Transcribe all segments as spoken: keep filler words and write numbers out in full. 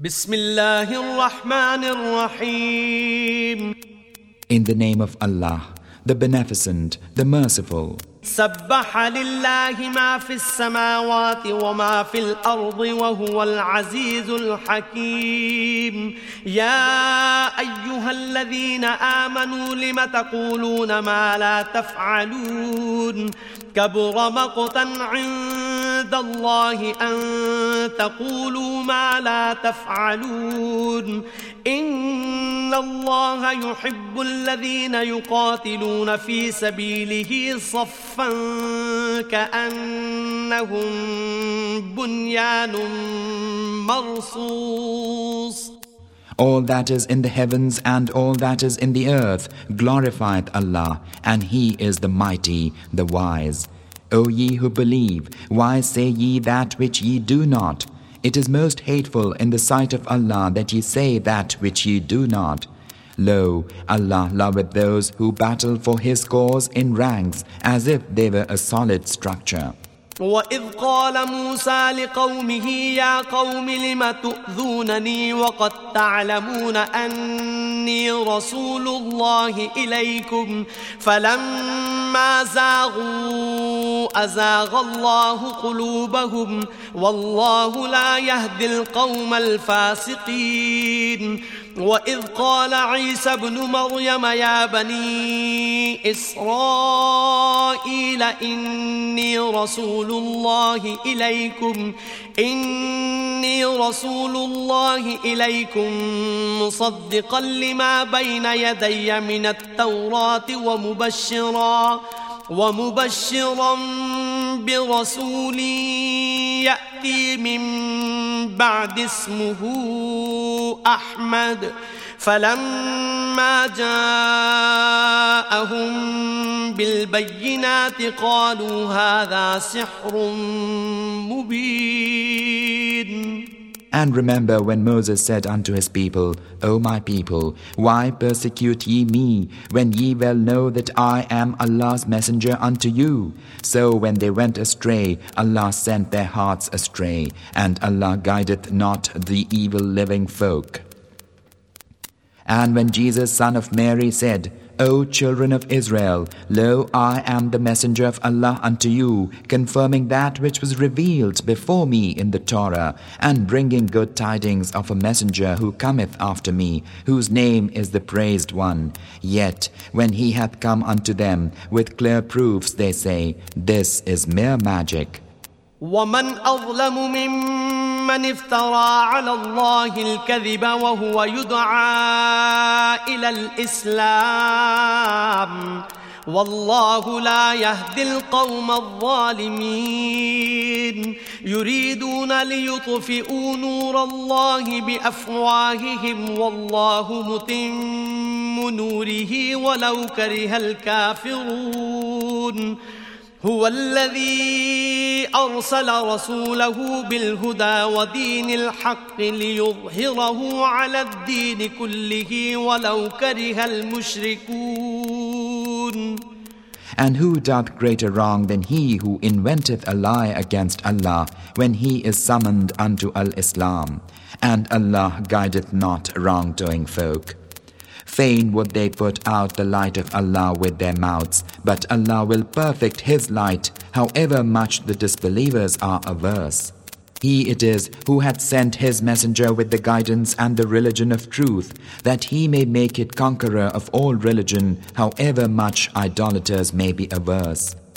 بسم الله الرحمن الرحيم. In the name of Allah, the Beneficent, the Merciful. سبح لله ما في السماوات وما في الأرض وهو العزيز الحكيم. يا أيها الذين آمنوا لم تقولون ما لا تفعلون. كبر مقتا عند الله أن تقولوا ما لا تفعلون. إن الله يحب الذين يقاتلون في سبيله صفا كأنهم بنيان مرصوص. All that is in the heavens and all that is in the earth glorifieth Allah, and He is the Mighty, the Wise. O ye who believe, why say ye that which ye do not? It is most hateful in the sight of Allah that ye say that which ye do not. Lo, Allah loveth those who battle for His cause in ranks as if they were a solid structure. وَإِذْ قَالَ مُوسَى لِقَوْمِهِ يَا قَوْمِ لِمَ تُؤْذُونَنِي وَقَدْ تَعْلَمُونَ أَنِّي رَسُولُ اللَّهِ إِلَيْكُمْ فَلَمَّا زَاغُوا أَزَاغَ اللَّهُ قُلُوبَهُمْ وَاللَّهُ لَا يَهْدِي الْقَوْمَ الْفَاسِقِينَ. وَإِذْ قَالَ عِيسَى ابْنُ مَرْيَمَ يَا بَنِي إِسْرَائِيلَ إِنِّي رَسُولُ اللَّهِ إِلَيْكُمْ إِنِّي رَسُولُ اللَّهِ إِلَيْكُمْ مُصَدِّقًا لِمَا بَيْنَ يَدَيَّ مِنَ التَّوْرَاةِ وَمُبَشِّرًا وَمُبَشِّرًا بِرَسُولٍ يَأْتِي مِنْ بَعْدِ اسْمُهُ أَحْمَدُ. فَلَمَّا جَاءَهُمْ بِالْبَيِّنَاتِ قَالُوا هَذَا سِحْرٌ مُبِينٌ. And remember when Moses said unto his people, O my people, why persecute ye me, when ye well know that I am Allah's messenger unto you? So when they went astray, Allah sent their hearts astray, and Allah guideth not the evil living folk. And when Jesus, son of Mary, said, O children of Israel, lo, I am the messenger of Allah unto you, confirming that which was revealed before me in the Torah, and bringing good tidings of a messenger who cometh after me, whose name is the Praised One. Yet, when he hath come unto them with clear proofs, they say, This is mere magic. وَمَنْ أَظْلَمُ مِمَّنِ افْتَرَى عَلَى اللَّهِ الْكَذِبَ وَهُوَ يُدْعَى إِلَى الْإِسْلَامِ وَاللَّهُ لَا يَهْدِي الْقَوْمَ الظَّالِمِينَ. يُرِيدُونَ لِيُطْفِئُوا نُورَ اللَّهِ بِأَفْوَاهِهِمْ وَاللَّهُ مُتِمُّ نُورِهِ وَلَوْ كَرِهَ الْكَافِرُونَ. هو الذي أرسل رسوله بالهدى ودين الحق ليظهره على الدين كله ولو كره المشركون. And who doth greater wrong than he who inventeth a lie against Allah when he is summoned unto al-Islam? And Allah guideth not wrongdoing folk. Fain would they put out the light of Allah with their mouths, but Allah will perfect His light, however much the disbelievers are averse. He it is who hath sent His messenger with the guidance and the religion of truth, that He may make it conqueror of all religion, however much idolaters may be averse.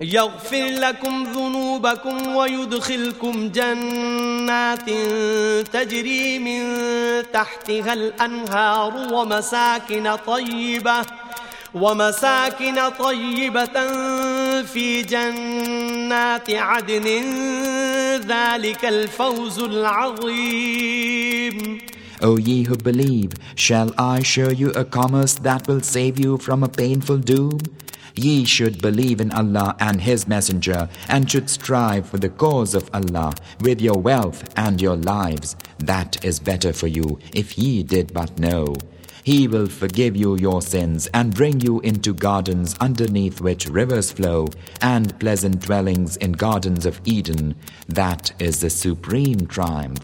يغفر لكم ذنوبكم ويدخلكم جنات تجري من تحتها الأنهار ومساكن طيبة ومساكن طيبة في جنات عدن ذلك الفوز العظيم. O ye who believe, shall I show you a commerce that will save you from a painful doom? Ye should believe in Allah and His Messenger, and should strive for the cause of Allah with your wealth and your lives. That is better for you, if ye did but know. He will forgive you your sins and bring you into gardens underneath which rivers flow, and pleasant dwellings in gardens of Eden. That is the supreme triumph.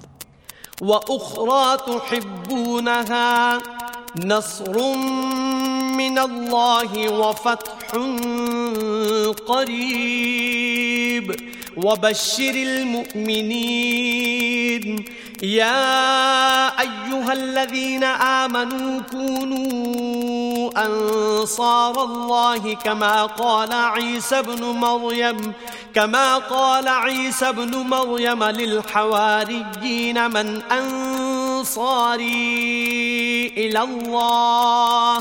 وَأُخْرَى تُحِبُّونَهَا نَصْرٌ مِّنَ اللَّهِ وَفَتْحٌ قَرِيبٌ وَبَشِّرِ الْمُؤْمِنِينَ يَا أَيُّهَا الَّذِينَ آمَنُوا كُونُوا أَنصَارَ اللَّهِ كَمَا قَالَ عِيسَى ابْنُ مَرْيَمَ كما قال عيسى ابن مريم للحواريين من أنصاري إلى الله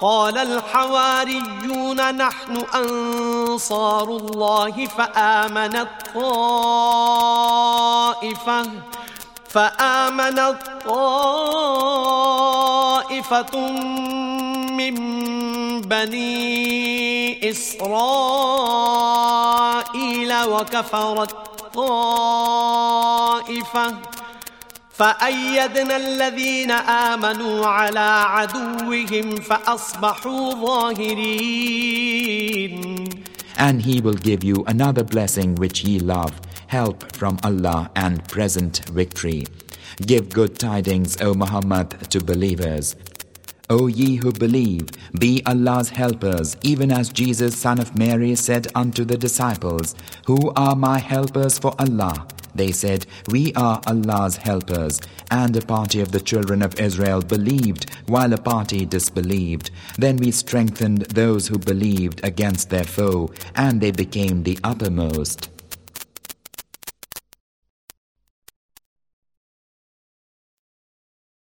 قال الحواريون نحن أنصار الله فآمنت طائفة فآمنت طائفة من بني إسرائيل وكفرت طائفة فأيدنا الذين آمنوا على عدوهم فأصبحوا ظاهرين. And he will give you another blessing which ye love, help from Allah and present victory. Give good tidings, O Muhammad, to believers. O ye who believe, be Allah's helpers, even as Jesus, son of Mary, said unto the disciples, Who are my helpers for Allah? They said, We are Allah's helpers. And a party of the children of Israel believed, while a party disbelieved. Then we strengthened those who believed against their foe, and they became the uppermost.